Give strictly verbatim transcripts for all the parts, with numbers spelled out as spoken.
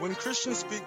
When Christians Speak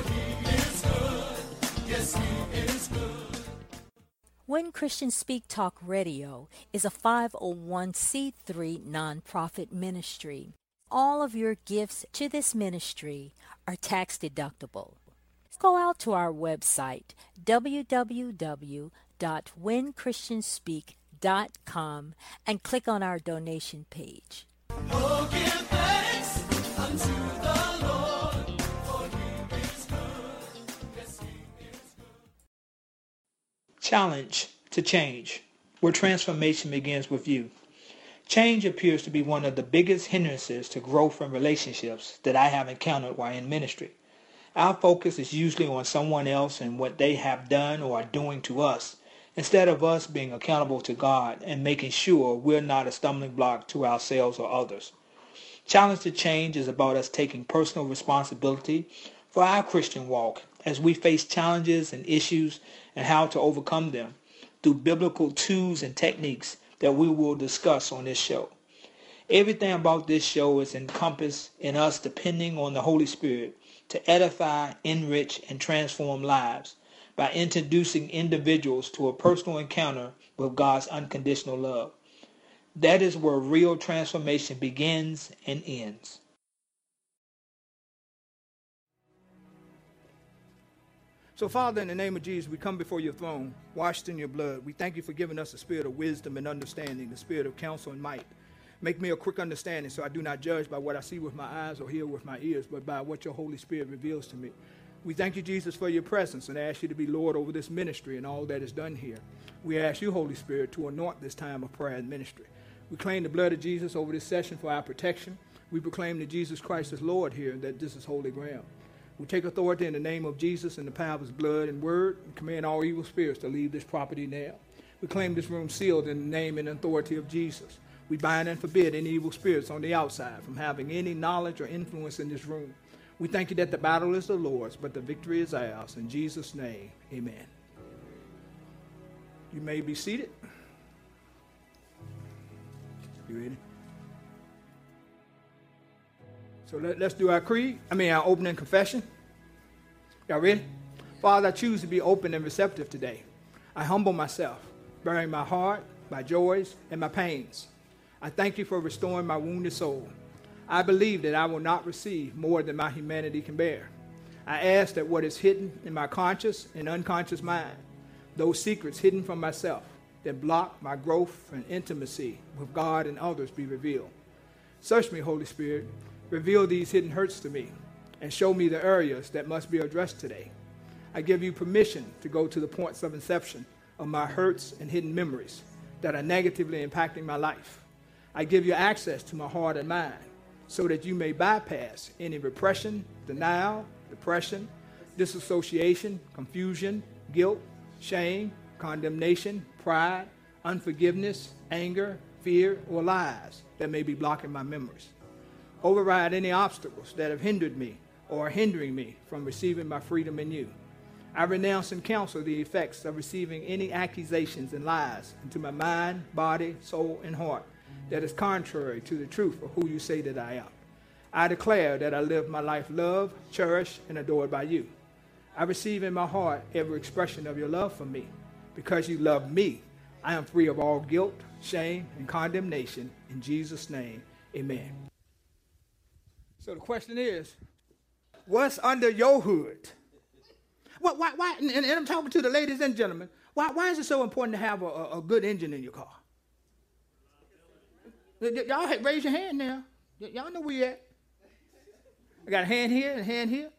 for He is good. Yes, He is good. When Christians Speak Talk Radio is a five oh one c three nonprofit ministry. All of your gifts to this ministry are tax deductible. Go out to our website, w w w dot when christians speak dot com, and click on our donation page. Oh, give thanks unto the Lord. Challenge to Change, where transformation begins with you. Change appears to be one of the biggest hindrances to growth and relationships that I have encountered while in ministry. Our focus is usually on someone else and what they have done or are doing to us, instead of us being accountable to God and making sure we're not a stumbling block to ourselves or others. Challenge to Change is about us taking personal responsibility for our Christian walk as we face challenges and issues and how to overcome them through biblical tools and techniques that we will discuss on this show. Everything about this show is encompassed in us depending on the Holy Spirit to edify, enrich, and transform lives by introducing individuals to a personal encounter with God's unconditional love. That is where real transformation begins and ends. So, Father, in the name of Jesus, we come before your throne, washed in your blood. We thank you for giving us a spirit of wisdom and understanding, the spirit of counsel and might. Make me a quick understanding so I do not judge by what I see with my eyes or hear with my ears, but by what your Holy Spirit reveals to me. We thank you, Jesus, for your presence and ask you to be Lord over this ministry and all that is done here. We ask you, Holy Spirit, to anoint this time of prayer and ministry. We claim the blood of Jesus over this session for our protection. We proclaim that Jesus Christ is Lord here and that this is holy ground. We take authority in the name of Jesus and the power of his blood and word and command all evil spirits to leave this property now. We claim this room sealed in the name and authority of Jesus. We bind and forbid any evil spirits on the outside from having any knowledge or influence in this room. We thank you that the battle is the Lord's, but the victory is ours. In Jesus' name, amen. You may be seated. You ready? So let, let's do our creed, I mean our opening confession. Y'all ready? Father, I choose to be open and receptive today. I humble myself, bearing my heart, my joys, and my pains. I thank you for restoring my wounded soul. I believe that I will not receive more than my humanity can bear. I ask that what is hidden in my conscious and unconscious mind, those secrets hidden from myself that block my growth and intimacy with God and others, be revealed. Search me, Holy Spirit. Reveal these hidden hurts to me and show me the areas that must be addressed today. I give you permission to go to the points of inception of my hurts and hidden memories that are negatively impacting my life. I give you access to my heart and mind so that you may bypass any repression, denial, depression, disassociation, confusion, guilt, shame, condemnation, pride, unforgiveness, anger, fear, or lies that may be blocking my memories. Override any obstacles that have hindered me or are hindering me from receiving my freedom in you. I renounce and cancel the effects of receiving any accusations and lies into my mind, body, soul, and heart that is contrary to the truth of who you say that I am. I declare that I live my life loved, cherished, and adored by you. I receive in my heart every expression of your love for me. Because you love me, I am free of all guilt, shame, and condemnation. In Jesus' name, amen. So the question is, What's under your hood? Why, why, why, and, and I'm talking to the ladies and gentlemen. Why, why is it so important to have a, a, a good engine in your car? Y'all raise your hand now. Y'all know where you at. I got a hand here and a hand here.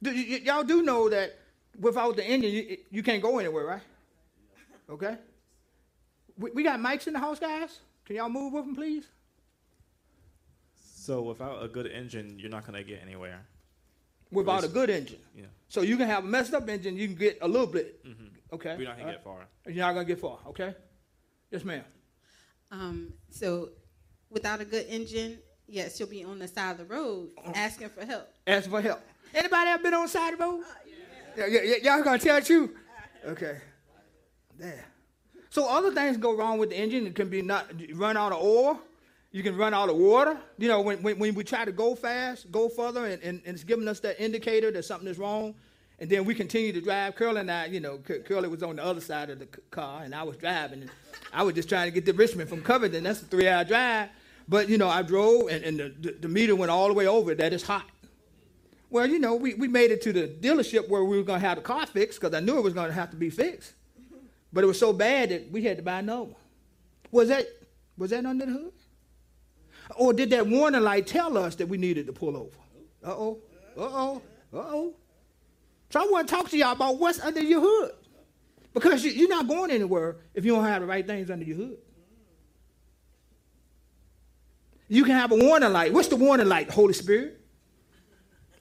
Y'all do know that without the engine, you, you can't go anywhere, right? Okay? We, we got mics in the house, guys. Can y'all move with them, please? So without a good engine, you're not going to get anywhere. Without a good engine. Yeah. So you can have a messed up engine, you can get a little bit. Mm-hmm. Okay? We're not going to get far. You're not going to get far, okay? Yes, ma'am. Um, so without a good engine, yes, you'll be on the side of the road asking for help. Ask for help. Anybody ever been on the side of the road? Uh, yeah. Yeah, yeah, yeah, y'all going to tell you? Okay. There. So other things go wrong with the engine. It can be not run out of oil. You can run out of water. You know, when, when, when we try to go fast, go further, and, and, and it's giving us that indicator that something is wrong, and then we continue to drive. Curly and I, you know, C- Curly was on the other side of the c- car, and I was driving. And I was just trying to get to Richmond from Covington. That's a three-hour drive. But, you know, I drove, and, and the, the, the meter went all the way over. That is hot. Well, you know, we, we made it to the dealership where we were going to have the car fixed because I knew it was going to have to be fixed. But it was so bad that we had to buy another one. Was that, was that under the hood? Or did that warning light tell us that we needed to pull over? Uh-oh, uh-oh, uh-oh. So I want to talk to y'all about what's under your hood. Because you, you're not going anywhere if you don't have the right things under your hood. You can have a warning light. What's the warning light, Holy Spirit?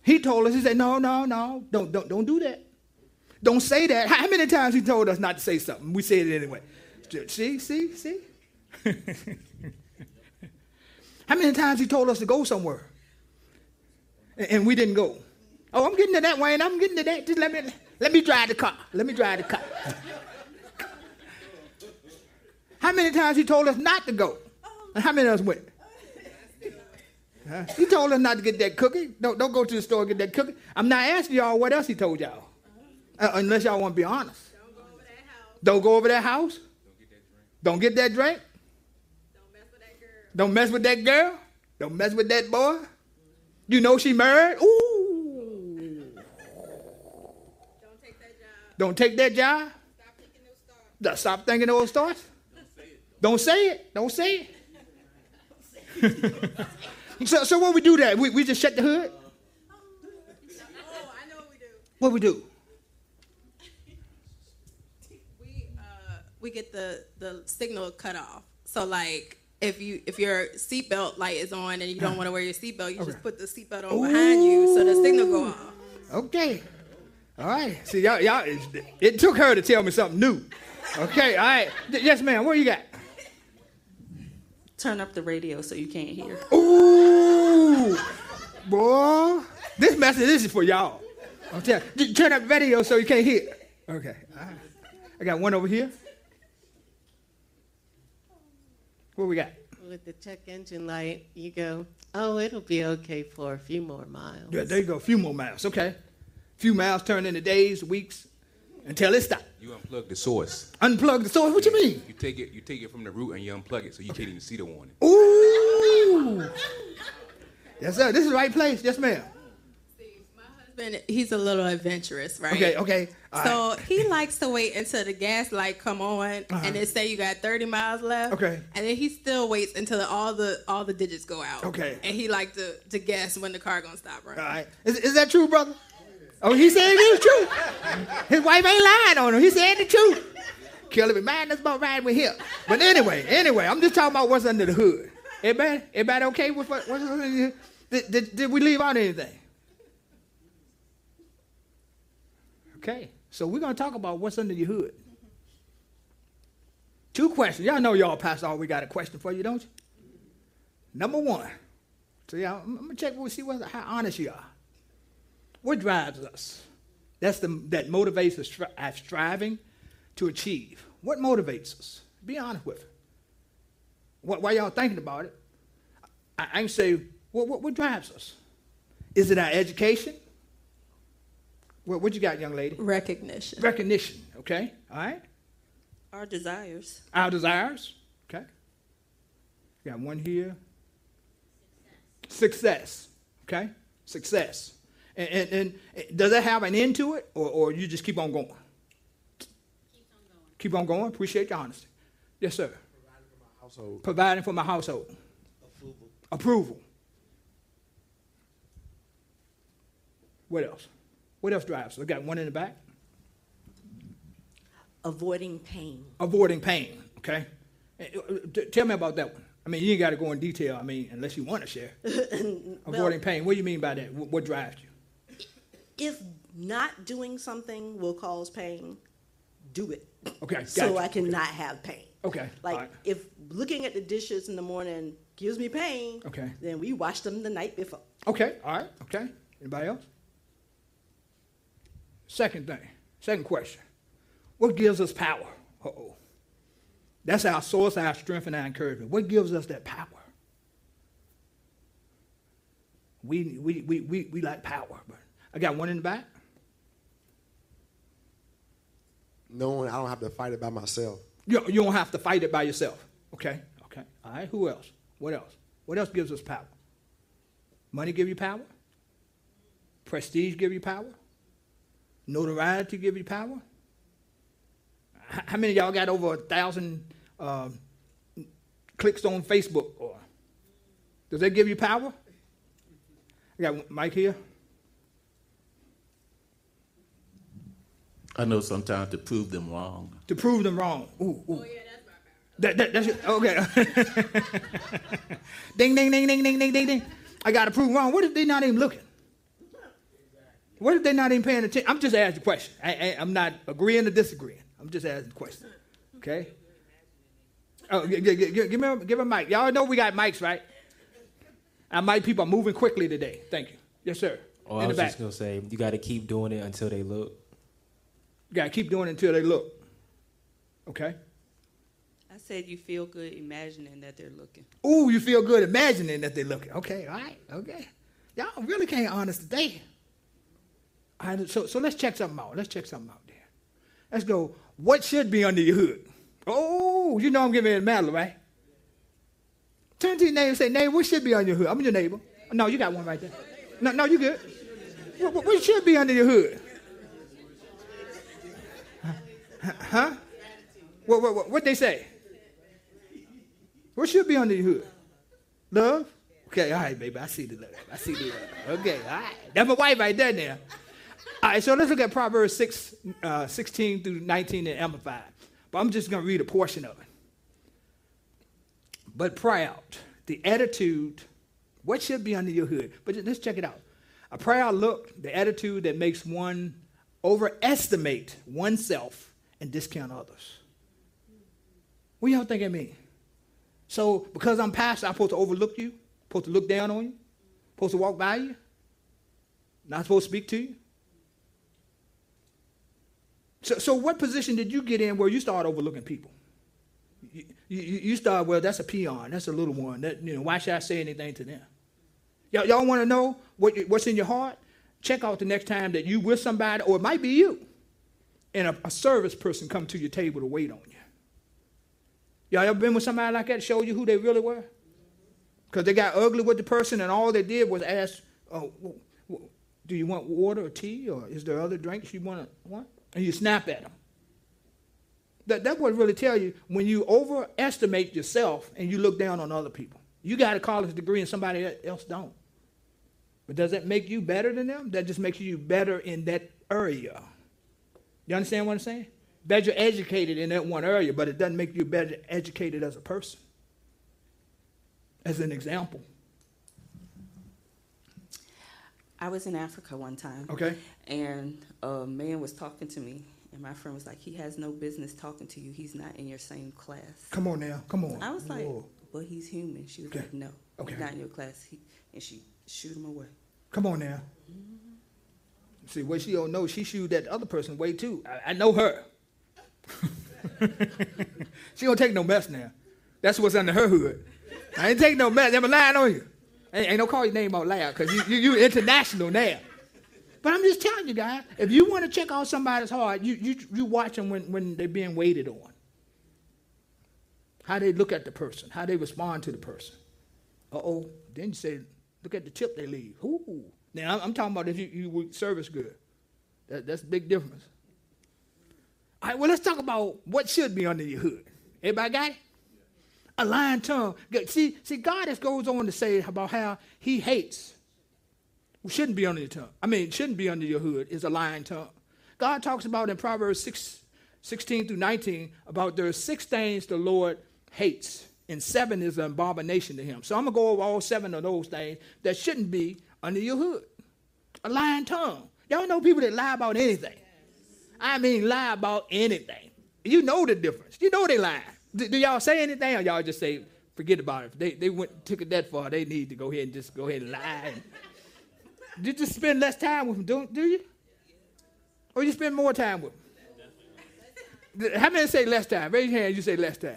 He told us, he said, no, no, no, don't, don't, don't do that. Don't say that. How many times he told us not to say something? We said it anyway. See, see, see? How many times he told us to go somewhere, and we didn't go? Oh, I'm getting to that, Wayne. I'm getting to that. Just let me let me drive the car. Let me drive the car. How many times he told us not to go, and how many of us went? Huh? He told us not to get that cookie. Don't don't go to the store and get that cookie. I'm not asking y'all what else he told y'all, uh, unless y'all want to be honest. Don't go over that house. Don't go over that house. Don't get that drink. Don't get that drink. Don't mess with that girl. Don't mess with that boy. You know she married. Ooh. Don't take that job. Don't take that job. Stop thinking those starts. Stop thinking those starts. Don't say it. Don't say it. Don't say it. so, so what we do that? We, we just shut the hood? Oh, I know what we do. What we do? We, uh, we get the, the signal cut off. So like, If you if your seatbelt light is on and you don't want to wear your seatbelt, you okay. just put the seatbelt on Ooh. behind you so the signal go off. Okay. All right. See, y'all, y'all it, it took her to tell me something new. Okay. All right. Yes, ma'am. What you got? Turn up the radio so you can't hear. Ooh. Boy. This message this is for y'all. I'm telling you. Turn up the radio so you can't hear. Okay. All right. I got one over here. What we got? With the check engine light, you go, oh, it'll be okay for a few more miles. Yeah, there you go, a few more miles, okay. A few miles turn into days, weeks, until it stops. You unplug the source. Unplug the source? What yeah. you mean? You take it you take it from the root and you unplug it so you okay. can't even see the warning. Ooh! Yes, sir, this is the right place. Yes, ma'am. See, my husband, he's a little adventurous, right? Okay, okay. All so right. he likes to wait until the gas light come on, uh-huh. and they say you got thirty miles left. Okay. And then he still waits until all the all the digits go out. Okay. And he likes to, to guess when the car gonna stop running. All right. Is is that true, brother? Oh, he said it is true. His wife ain't lying on him. He said the truth. Kelly, remind us about riding with him. But anyway, anyway, I'm just talking about what's under the hood. Everybody, everybody okay with what, what's under the hood? Did, did, did we leave out anything? Okay. So we're going to talk about what's under your hood. Mm-hmm. Two questions. Y'all know y'all, Pastor, all we got a question for you, don't you? Mm-hmm. Number one. So y'all, I'm going to check we'll see what, how honest you are. What drives us? That's the that motivates us stri- our striving to achieve. What motivates us? Be honest with it. What, while y'all thinking about it, I, I can say, well, what, what drives us? Is it our education? What, what you got, young lady? Recognition. Recognition, okay, all right? Our desires. Our desires, okay. You got one here. Success. Success, okay, success. And, and, and does that have an end to it, or, or you just keep on going? Keep on going. Keep on going. Appreciate your honesty. Yes, sir. Providing for my household. Providing for my household. Approval. Approval. What else? What else drives? I got one in the back. Avoiding pain. Avoiding pain. Okay. Tell me about that one. I mean, you ain't got to go in detail, I mean, unless you want to share. Avoiding well, pain. What do you mean by that? What, what drives you? If not doing something will cause pain, do it. Okay. Gotcha. So I cannot okay. have pain. Okay. Like, right. if looking at the dishes in the morning gives me pain, okay. then we wash them the night before. Okay. All right. Okay. Anybody else? Second thing. Second question. What gives us power? Uh-oh. That's our source, our strength, and our encouragement. What gives us that power? We we we we we lack power. But I got one in the back. Knowing I don't have to fight it by myself. You you don't have to fight it by yourself. Okay, okay, all right. Who else? What else? What else gives us power? Money give you power. Prestige give you power. Notoriety give you power. How many of y'all got over a thousand uh, clicks on Facebook? Or does that give you power? I got Mike here. I know sometimes to prove them wrong. To prove them wrong. Ooh, ooh. Oh yeah, that's my power. That, that, that's your, okay. Ding, ding, ding, ding, ding, ding, ding, ding. I got to prove wrong. What if they're not even looking? What if they're not even paying attention? I'm just asking a question. I, I, I'm not agreeing or disagreeing. I'm just asking a question, okay? Oh, give, give, give, give me a, give a mic. Y'all know we got mics, right? Our mic people are moving quickly today. Thank you. Yes, sir. Oh, in I was the back. Just going to say, you got to keep doing it until they look. You got to keep doing it until they look, okay? I said you feel good imagining that they're looking. Ooh, you feel good imagining that they're looking. Okay, all right, okay. Y'all really can't honest today. All right, so, so let's check something out. Let's check something out there. Let's go. What should be under your hood? Oh, you know I'm giving it a medal, right? Turn to your neighbor and say, neighbor, what should be under your hood? I'm your neighbor. No, you got one right there. No, no, you good. What, what should be under your hood? Huh? What, what, what, what they say? What should be under your hood? Love? Okay, all right, baby. I see the love. I see the love. Okay, all right. That's my wife right there now. All right, so let's look at Proverbs six, uh, sixteen through nineteen in Amplified. But I'm just going to read a portion of it. But proud, the attitude, what should be under your hood? But let's check it out. A proud look, the attitude that makes one overestimate oneself and discount others. What y'all think I mean? So because I'm pastor, I'm supposed to overlook you? Supposed to look down on you? Supposed to walk by you? Not supposed to speak to you? So, so what position did you get in where you start overlooking people? You, you, you start, well, that's a peon. That's a little one. That, you know, why should I say anything to them? Y'all, y'all want to know what, what's in your heart? Check out the next time that you with somebody, or it might be you, and a, a service person come to your table to wait on you. Y'all ever been with somebody like that, show you who they really were? Because they got ugly with the person, and all they did was ask, oh, do you want water or tea, or is there other drinks you want to want? And you snap at them. That, that would really tell you when you overestimate yourself and you look down on other people. You got a college degree and somebody else don't. But does that make you better than them? That just makes you better in that area. You understand what I'm saying? That you're educated in that one area, but it doesn't make you better educated as a person. As an example. I was in Africa one time, okay, and a man was talking to me, and my friend was like, he has no business talking to you. He's not in your same class. Come on now. Come on. I was like, whoa. Well, he's human. She was okay. like, no, okay. he's not in your class. He, and she shooed him away. Come on now. Mm-hmm. See, what she don't know, she shooed that other person away, too. I, I know her. She don't take no mess now. That's what's under her hood. I ain't taking no mess. I'm lying on you. Ain't, ain't no call your name out loud because you, you, you're international now. But I'm just telling you guys, if you want to check out somebody's heart, you, you, you watch them when, when they're being waited on. How they look at the person, how they respond to the person. Uh-oh. Then you say, look at the tip they leave. Ooh, Now, I'm talking about if you, you work service good. That, that's a big difference. All right, well, let's talk about what should be under your hood. Everybody got it? A lying tongue. See, see, God just goes on to say about how he hates. Well, shouldn't be under your tongue. I mean, shouldn't be under your hood is a lying tongue. God talks about in Proverbs six, sixteen through nineteen about there are six things the Lord hates, and seven is an abomination to him. So I'm going to go over all seven of those things that shouldn't be under your hood. A lying tongue. Y'all know people that lie about anything. I mean, lie about anything. You know the difference. You know they lie. Do, do y'all say anything, or y'all just say, forget about it? They they went took it that far. They need to go ahead and just go ahead and lie. And you just spend less time with them, do, do you? Or you spend more time with them? How many say less time? Raise your hand. You say less time.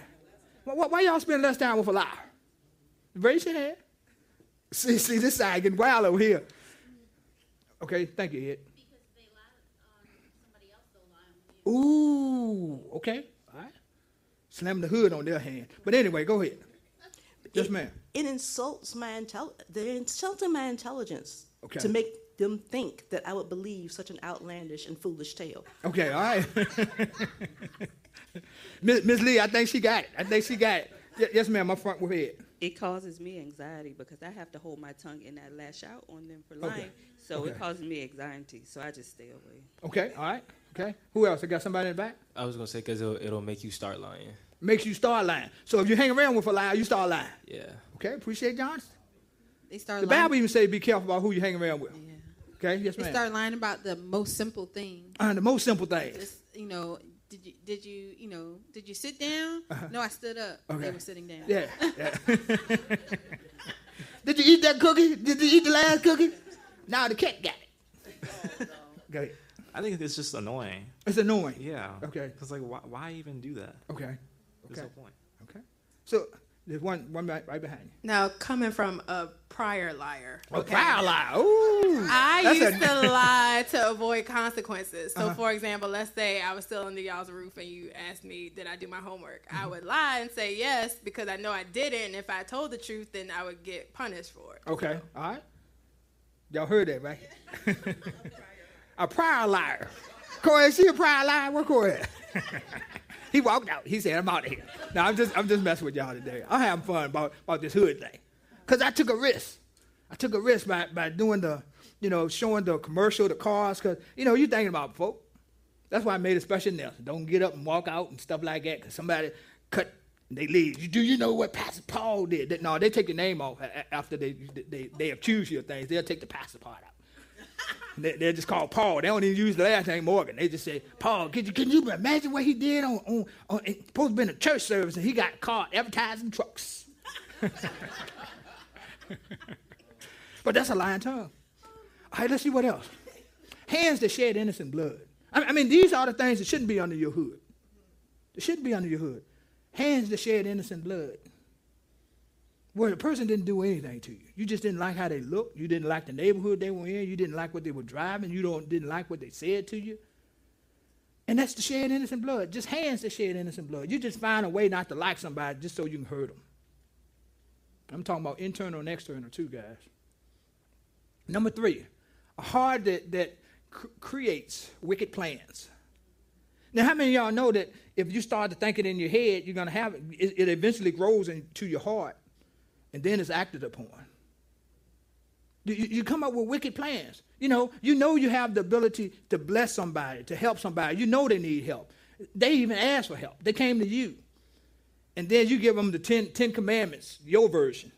Why, why y'all spend less time with a liar? Raise your hand. See, see, this side getting wild over here. Okay, thank you, Ed. Because they lie, um, somebody else will lie on you. Ooh, okay. Slam the hood on their hand. But anyway, go ahead. Yes, it, ma'am. It insults my intelligence. They're insulting my intelligence okay. to make them think that I would believe such an outlandish and foolish tale. Okay, all right. Miss, Miss Lee, I think she got it. I think she got it. Y- yes, ma'am, my front with head. It causes me anxiety because I have to hold my tongue and I lash out on them for lying. Okay. So okay. It causes me anxiety, so I just stay away. Okay, all right. Okay. Who else? I got somebody in the back? I was going to say because it'll, it'll make you start lying. Makes you start lying. So if you hang around with a liar, you start lying. Yeah. Okay, appreciate Johnson. They start the lying. Bible even says be careful about who you hang around with. Yeah. Okay, yes, they ma'am. They start lying about the most simple thing. Uh, the most simple things. Just, you know, did you, did you, you know, did you sit down? Uh-huh. No, I stood up. Okay. They were sitting down. Yeah. yeah. Did you eat that cookie? Did you eat the last cookie? No, the cat got it. Oh, no. Go ahead. I think it's just annoying. It's annoying. Yeah. Okay. Because like, why, why even do that? Okay. There's okay. no point. Okay. So there's one, one right, right behind you. Now, coming from a prior liar. A okay. prior liar. Ooh. I used a... to lie to avoid consequences. So, uh-huh. for example, let's say I was still under y'all's roof and you asked me, did I do my homework? Mm-hmm. I would lie and say yes because I know I didn't. And if I told the truth, then I would get punished for it. Okay. So. All right. Y'all heard that, right? A prior liar. Corey, is she a prior liar? Where Corey at? He walked out. He said, I'm out of here. Now, I'm just I'm just messing with y'all today. I'm having fun about, about this hood thing. Because I took a risk. I took a risk by, by doing the, you know, showing the commercial, the cars. Because, you know, you're thinking about folk. That's why I made a special announcement. Don't get up and walk out and stuff like that because somebody cut and they leave. You, do you know what Pastor Paul did? They, no, they take your name off after they, they, they accuse you of things. They'll take the pastor part out. They're just called Paul. They don't even use the last name Morgan. They just say, Paul, can you, can you imagine what he did on, on, on it's supposed to be in a church service and he got caught advertising trucks. But that's a lying tongue. All right, let's see what else. Hands that shed innocent blood. I, I mean, these are the things that shouldn't be under your hood. They shouldn't be under your hood. Hands that shed innocent blood. Well, the person didn't do anything to you. You just didn't like how they looked. You didn't like the neighborhood they were in. You didn't like what they were driving. You don't, didn't like what they said to you. And that's to shed innocent blood. Just hands that shed innocent blood. You just find a way not to like somebody just so you can hurt them. I'm talking about internal and external too, guys. Number three, a heart that, that cr- creates wicked plans. Now, how many of y'all know that if you start to think it in your head, you're going to have it, it, it eventually grows into your heart. And then it's acted upon. You, you come up with wicked plans. You know, you know you have the ability to bless somebody, to help somebody. You know they need help. They even asked for help. They came to you. And then you give them the Ten, ten Commandments, your version.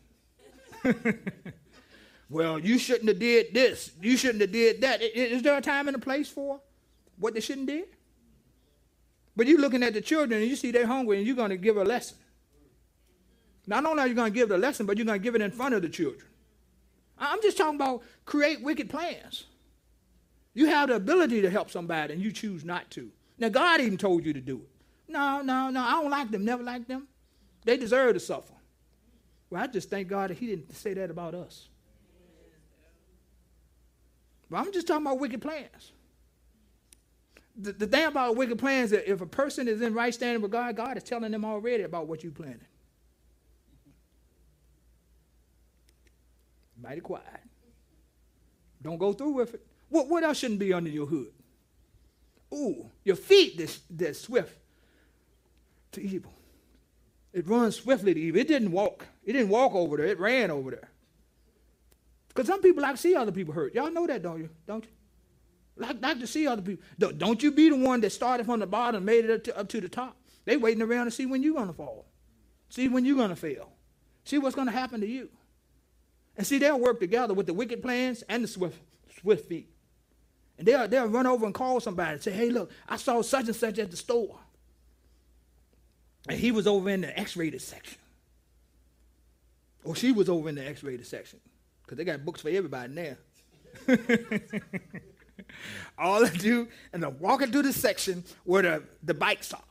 Well, you shouldn't have did this. You shouldn't have did that. Is there a time and a place for what they shouldn't did? But you're looking at the children and you see they're hungry and you're going to give a lesson. Not only are you going to give the lesson, but you're going to give it in front of the children. I'm just talking about create wicked plans. You have the ability to help somebody, and you choose not to. Now, God even told you to do it. No, no, no, I don't like them, never like them. They deserve to suffer. Well, I just thank God that he didn't say that about us. But I'm just talking about wicked plans. The, the thing about wicked plans is that if a person is in right standing with God, God is telling them already about what you're planning. Mighty quiet. Don't go through with it. What, what else shouldn't be under your hood? Ooh, your feet that's, that's swift to evil. It runs swiftly to evil. It didn't walk. It didn't walk over there. It ran over there. Because some people like to see other people hurt. Y'all know that, don't you? Don't you? Like, like to see other people. Don't you be the one that started from the bottom and made it up to, up to the top. They waiting around to see when you're going to fall. See when you're going to fail. See what's going to happen to you. And see, they'll work together with the wicked plans and the swift, swift feet. And they'll, they'll run over and call somebody and say, hey, look, I saw such and such at the store. And he was over in the X-rated section. Or she was over in the X-rated section. Because they got books for everybody now. All I do, and I'm walking through the section where the, the bikes are.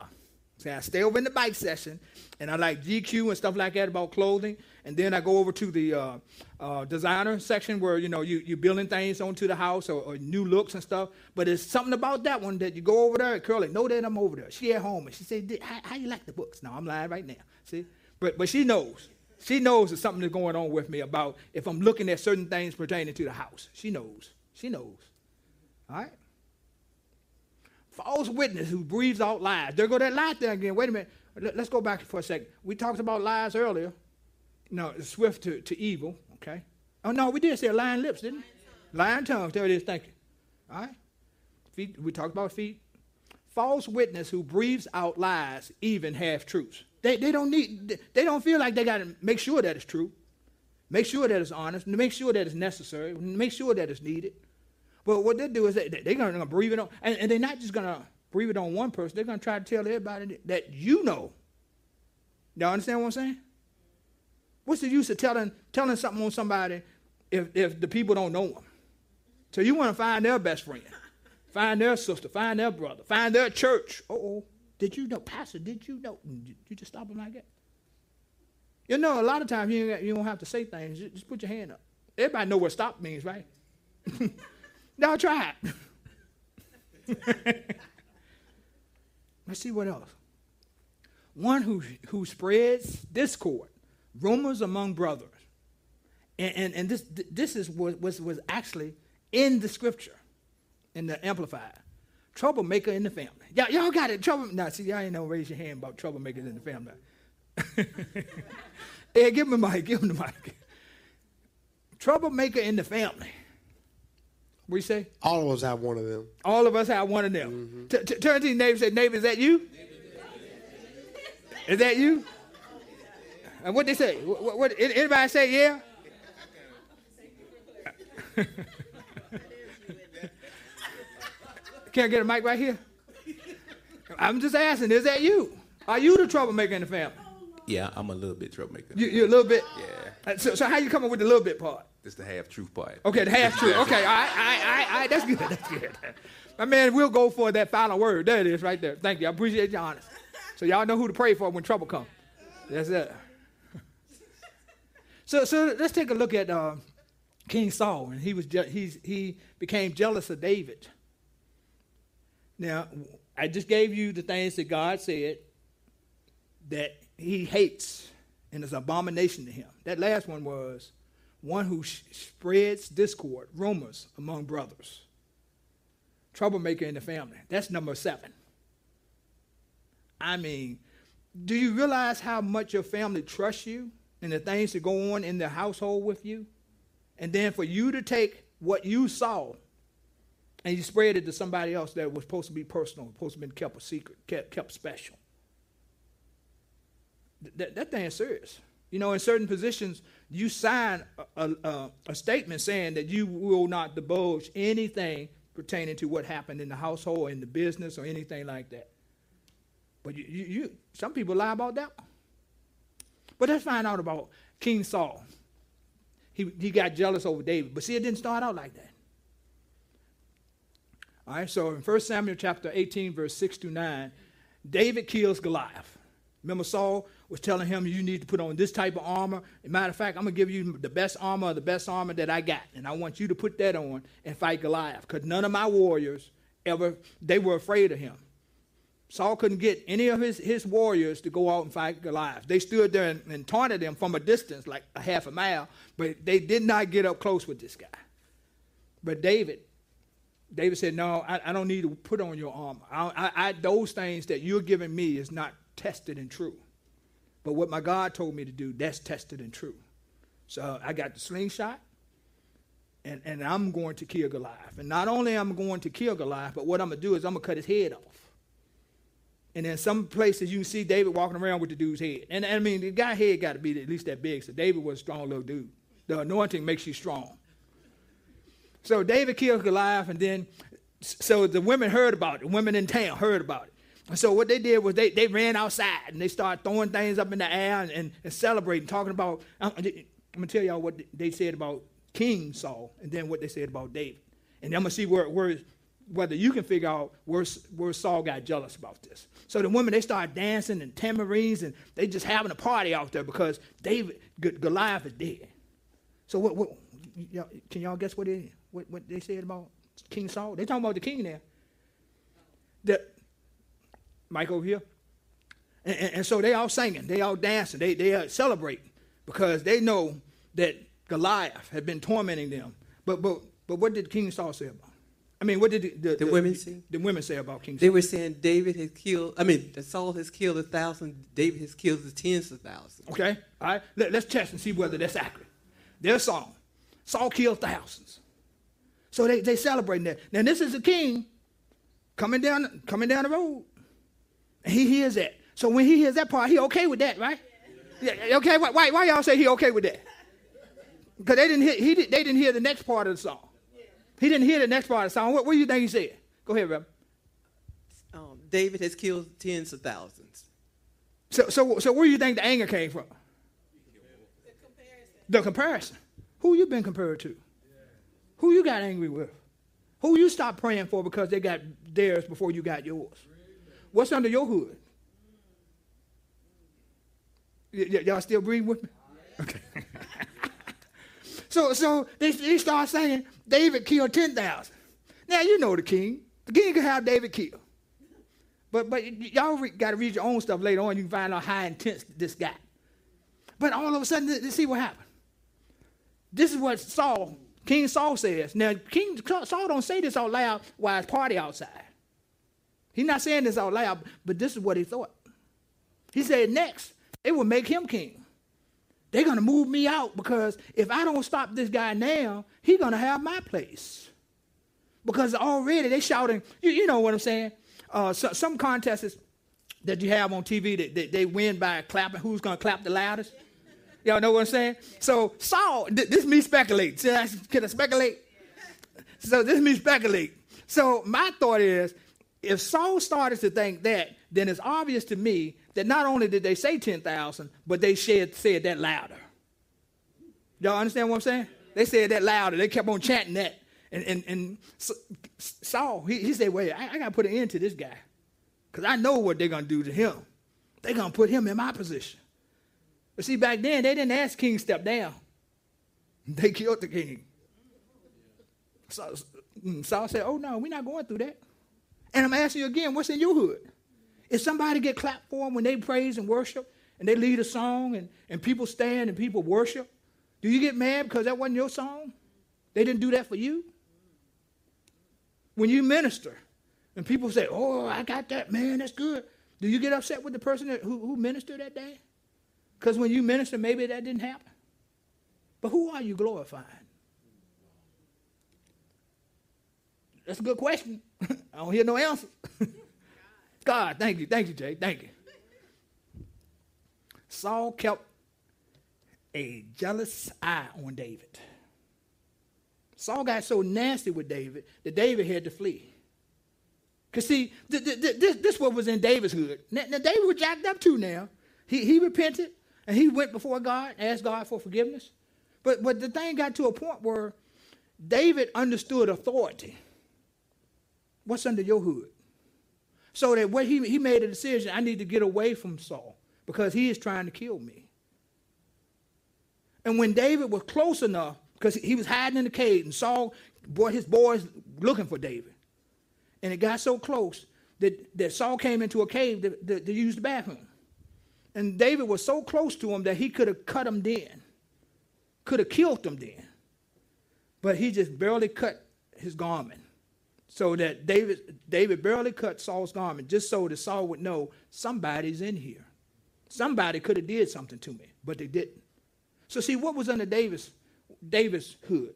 So I stay over in the bike section, and I like G Q and stuff like that about clothing. And then I go over to the uh, uh, designer section where, you know, you, you're building things onto the house or, or new looks and stuff. But there's something about that one that you go over there and Curly, know that I'm over there. She at home, and she said, how, how you like the books? No, I'm lying right now. See? But, but she knows. She knows there's something that's going on with me about if I'm looking at certain things pertaining to the house. She knows. She knows. All right? False witness who breathes out lies. There go that lie thing again. Wait a minute. Let's go back for a second. We talked about lies earlier. No, it's swift to, to evil. Okay. Oh, no, we did say lying lips, didn't we? Lying tongues. There it is. Thank you. All right. Feet. We talked about feet. False witness who breathes out lies, even half-truths. They, they don't need, they don't feel like they got to make sure that it's true. Make sure that it's honest. Make sure that it's necessary. Make sure that it's needed. But what they do is they, they're going to breathe it on. And, and they're not just going to breathe it on one person. They're going to try to tell everybody that you know. Y'all understand what I'm saying? What's the use of telling telling something on somebody if, if the people don't know them? So you want to find their best friend. Find their sister. Find their brother. Find their church. Uh-oh. Did you know? Pastor, did you know? You just stop them like that. You know, a lot of times you, you don't have to say things. Just put your hand up. Everybody know what stop means, right? Now try it. Let's see what else. One who, who spreads discord, rumors among brothers. And, and, and this this is what was, was actually in the scripture, in the Amplified. Troublemaker in the family. Y'all, y'all got it. Trouble. Now, see, y'all ain't no raise your hand about troublemakers in the family. Yeah, give him the mic. Give him the mic. Troublemaker in the family. What do you say? All of us have one of them. All of us have one of them. Mm-hmm. T- t- turn to your neighbor and say, neighbor, is that you? Is that you? And what they say? What, what, anybody say, yeah? Can I get a mic right here? I'm just asking, is that you? Are you the troublemaker in the family? Yeah, I'm a little bit troublemaker. You, you're a little bit? Yeah. So, so how you coming with the little bit part? It's the half-truth part. Okay, the half-truth. Okay, all right, all right, all right. That's good, that's good. My man, we'll go for that final word. There it is right there. Thank you. I appreciate your honesty. So y'all know who to pray for when trouble comes. That's it. So so let's take a look at uh, King Saul. And he, was je- he's, he became jealous of David. Now, I just gave you the things that God said that he hates and is an abomination to him. That last one was one who sh- spreads discord, rumors among brothers. Troublemaker in the family. That's number seven. I mean, do you realize how much your family trusts you and the things that go on in their household with you? And then for you to take what you saw and you spread it to somebody else that was supposed to be personal, supposed to be kept a secret, kept, kept special. Th- that, that thing is serious. You know, in certain positions, you sign a, a, a statement saying that you will not divulge anything pertaining to what happened in the household, or in the business, or anything like that. But you, you, you some people lie about that. But let's find out about King Saul. He he got jealous over David. But see, it didn't start out like that. All right, so in First Samuel chapter eighteen, verse six to nine, David kills Goliath. Remember, Saul was telling him, you need to put on this type of armor. As a matter of fact, I'm going to give you the best armor, the best armor that I got. And I want you to put that on and fight Goliath. Because none of my warriors ever, they were afraid of him. Saul couldn't get any of his, his warriors to go out and fight Goliath. They stood there and, and taunted him from a distance, like a half a mile. But they did not get up close with this guy. But David, David said, no, I, I don't need to put on your armor. I, I, I, those things that you're giving me is not tested and true. But what my God told me to do, that's tested and true. So I got the slingshot, and, and I'm going to kill Goliath. And not only am I going to kill Goliath, but what I'm going to do is I'm going to cut his head off. And in some places, you can see David walking around with the dude's head. And I mean, the guy's head got to be at least that big. So David was a strong little dude. The anointing makes you strong. So David killed Goliath, and then, so the women heard about it. The women in town heard about it. And so what they did was they, they ran outside, and they started throwing things up in the air and, and, and celebrating, talking about, I'm, I'm going to tell y'all what they said about King Saul, and then what they said about David. And I'm going to see where, where whether you can figure out where, where Saul got jealous about this. So the women, they started dancing and tambourines, and they just having a party out there because David, Goliath is dead. So what, what y'all, can y'all guess what it is? What, what they said about King Saul? They talking about the king there. The, Mike over here. And, and, and so they all singing. They all dancing. They, they are celebrating because they know that Goliath had been tormenting them. But but but what did King Saul say about it? I mean, what did the, the, the, the women say? The women say about King Saul. They were saying David has killed, I mean, Saul has killed a thousand. David has killed the tens of thousands. Okay. All right. Let, let's test and see whether that's accurate. Their song. Saul killed thousands. So they, they celebrating that. Now this is a king coming down coming down the road. And he hears that. So when he hears that part, he okay with that, right? Yeah. Yeah, okay, why why y'all say he okay with that? Because they didn't hear he did, they didn't hear the next part of the song. Yeah. He didn't hear the next part of the song. What, what do you think he said? Go ahead, Reverend. Um, David has killed tens of thousands. So so so where do you think the anger came from? The comparison. The comparison. Who you been compared to? Who you got angry with? Who you stopped praying for because they got theirs before you got yours? What's under your hood? Y- y- y'all still breathing with me? Okay. so so they, they start saying, David killed ten thousand. Now, you know the king. The king could have David killed. But, but y'all re- got to read your own stuff later on. You can find out how intense this got. But all of a sudden, th- th- see what happened. This is what Saul... King Saul says. Now, King Saul don't say this out loud while it's party outside. He's not saying this out loud, but this is what he thought. He said, next, they will make him king. They're going to move me out because if I don't stop this guy now, he's going to have my place. Because already they shouting, you, you know what I'm saying? Uh, so, some contests that you have on T V, that they, they win by clapping. Who's going to clap the loudest? Y'all know what I'm saying? So Saul, th- this is me speculate. Can I, can I speculate? So this is me speculate. So my thought is, if Saul started to think that, then it's obvious to me that not only did they say ten thousand, but they said, said that louder. Y'all understand what I'm saying? They said that louder. They kept on chanting that. And and, and so, Saul, he, he said, wait, I, I got to put an end to this guy because I know what they're going to do to him. They're going to put him in my position. But see, back then, they didn't ask King to step down. They killed the king. So Saul said, oh, no, we're not going through that. And I'm asking you again, what's in your hood? If somebody get clapped for them when they praise and worship, and they lead a song, and, and people stand and people worship, do you get mad because that wasn't your song? They didn't do that for you? When you minister, and people say, oh, I got that, man, that's good. Do you get upset with the person that, who, who ministered that day? Because when you minister, maybe that didn't happen. But who are you glorifying? That's a good question. I don't hear no answer. God, thank you. Thank you, Jay. Thank you. Saul kept a jealous eye on David. Saul got so nasty with David that David had to flee. Because, see, th- th- th- this is what was in David's hood. Now, now David was jacked up too now. He, he repented. And he went before God, asked God for forgiveness. But, but the thing got to a point where David understood authority. What's under your hood? So that what he, he made a decision, I need to get away from Saul because he is trying to kill me. And when David was close enough, because he was hiding in the cave, and Saul brought his boys looking for David. And it got so close that, that Saul came into a cave to, to, to use the bathroom. And David was so close to him that he could have cut him then, could have killed him then. But he just barely cut his garment, so that David David barely cut Saul's garment, just so that Saul would know somebody's in here. Somebody could have did something to me, but they didn't. So see, what was under David's, David's hood?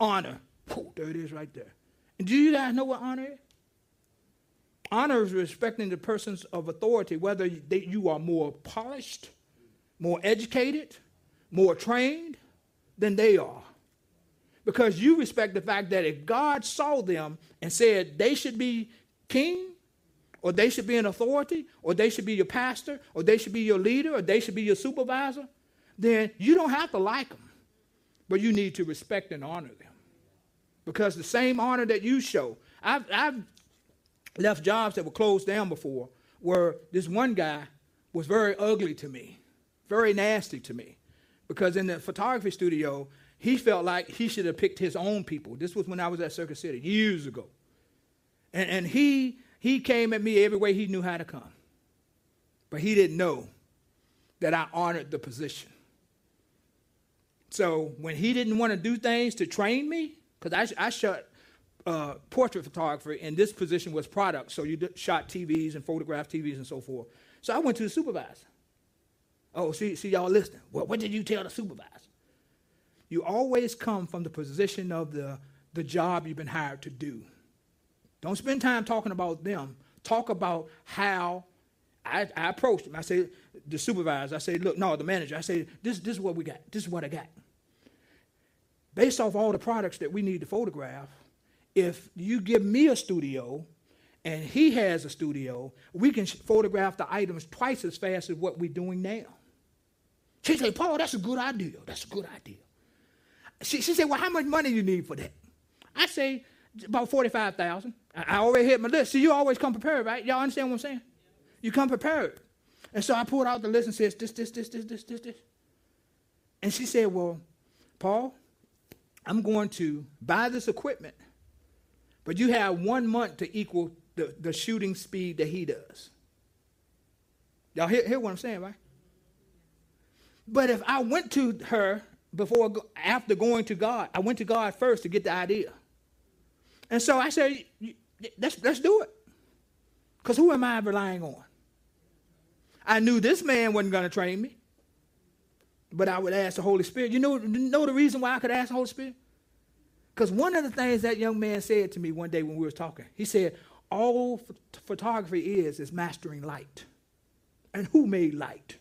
Honor. Honor. Oh, there it is right there. And do you guys know what honor is? Honor is respecting the persons of authority, whether you are more polished, more educated, more trained than they are. Because you respect the fact that if God saw them and said they should be king, or they should be an authority, or they should be your pastor, or they should be your leader, or they should be your supervisor, then you don't have to like them, but you need to respect and honor them. Because the same honor that you show, I've, I've left jobs that were closed down before where this one guy was very ugly to me, very nasty to me, because in the photography studio, he felt like he should have picked his own people. This was when I was at Circuit City years ago. And, and he... He came at me every way he knew how to come. But he didn't know that I honored the position. So when he didn't want to do things to train me, because I, I shot uh, portrait photography, and this position was product, so you d- shot T Vs and photographed T Vs and so forth. So I went to the supervisor. Oh, see, see y'all listening. Well, what did you tell the supervisor? You always come from the position of the, the job you've been hired to do. Don't spend time talking about them. Talk about how I, I approached them. I said, the supervisor, I said, look, no, the manager. I said, this, this is what we got. This is what I got. Based off all the products that we need to photograph, if you give me a studio and he has a studio, we can photograph the items twice as fast as what we're doing now. She said, Paul, that's a good idea. That's a good idea. She, she said, well, how much money do you need for that? I say, about forty-five thousand dollars. I already had my list. See, you always come prepared, right? Y'all understand what I'm saying? You come prepared. And so I pulled out the list and says, this, this, this, this, this, this, this. And she said, well, Paul, I'm going to buy this equipment, but you have one month to equal the, the shooting speed that he does. Y'all hear, hear what I'm saying, right? But if I went to her before, after going to God, I went to God first to get the idea. And so I said, let's, let's do it. Because who am I relying on? I knew this man wasn't going to train me. But I would ask the Holy Spirit. You know, you know the reason why I could ask the Holy Spirit? Because one of the things that young man said to me one day when we were talking, he said, all ph- photography is is mastering light. And who made light?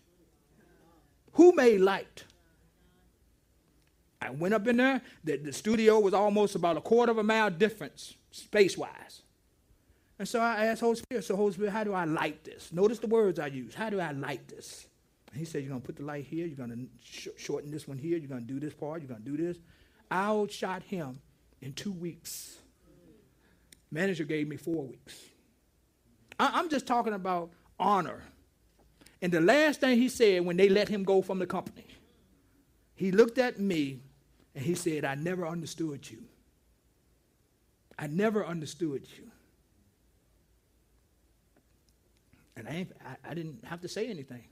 Who made light? I went up in there. The, the studio was almost about a quarter of a mile difference, space-wise. And so I asked Holy Spirit, so Holy Spirit, how do I light this? Notice the words I use. How do I light this? And he said, you're going to put the light here. You're going to sh- shorten this one here. You're going to do this part. You're going to do this. I outshot him in two weeks. Manager gave me four weeks. I- I'm just talking about honor. And the last thing he said when they let him go from the company, he looked at me and he said, I never understood you. I never understood you. And I, ain't, I, I didn't have to say anything.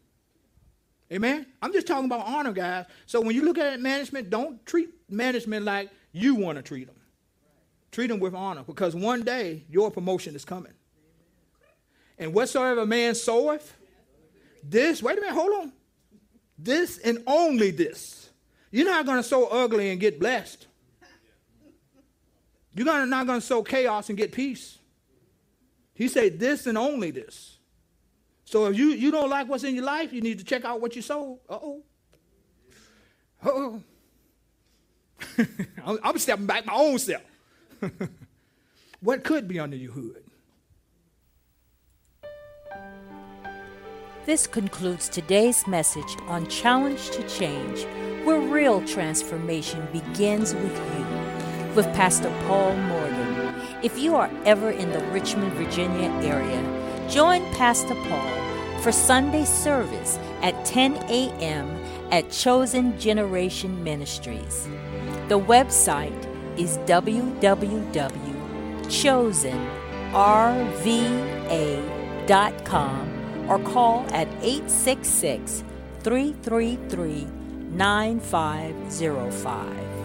Amen? I'm just talking about honor, guys. So when you look at management, don't treat management like you want to treat them. Right. Treat them with honor, because one day your promotion is coming. Amen. And whatsoever a man soweth, this, wait a minute, hold on. This and only this. You're not going to sow ugly and get blessed. You're not going to sow chaos and get peace. He said this and only this. So if you, you don't like what's in your life, you need to check out what you sow. Uh-oh. Uh-oh. I'm, I'm stepping back my own self. What could be under your hood? This concludes today's message on Challenge to Change, where real transformation begins with you, with Pastor Paul Morgan. If you are ever in the Richmond, Virginia area, join Pastor Paul for Sunday service at ten a.m. at Chosen Generation Ministries. The website is double-u double-u double-u dot chosen r v a dot com or call at eight six six, three three three, nine five zero five.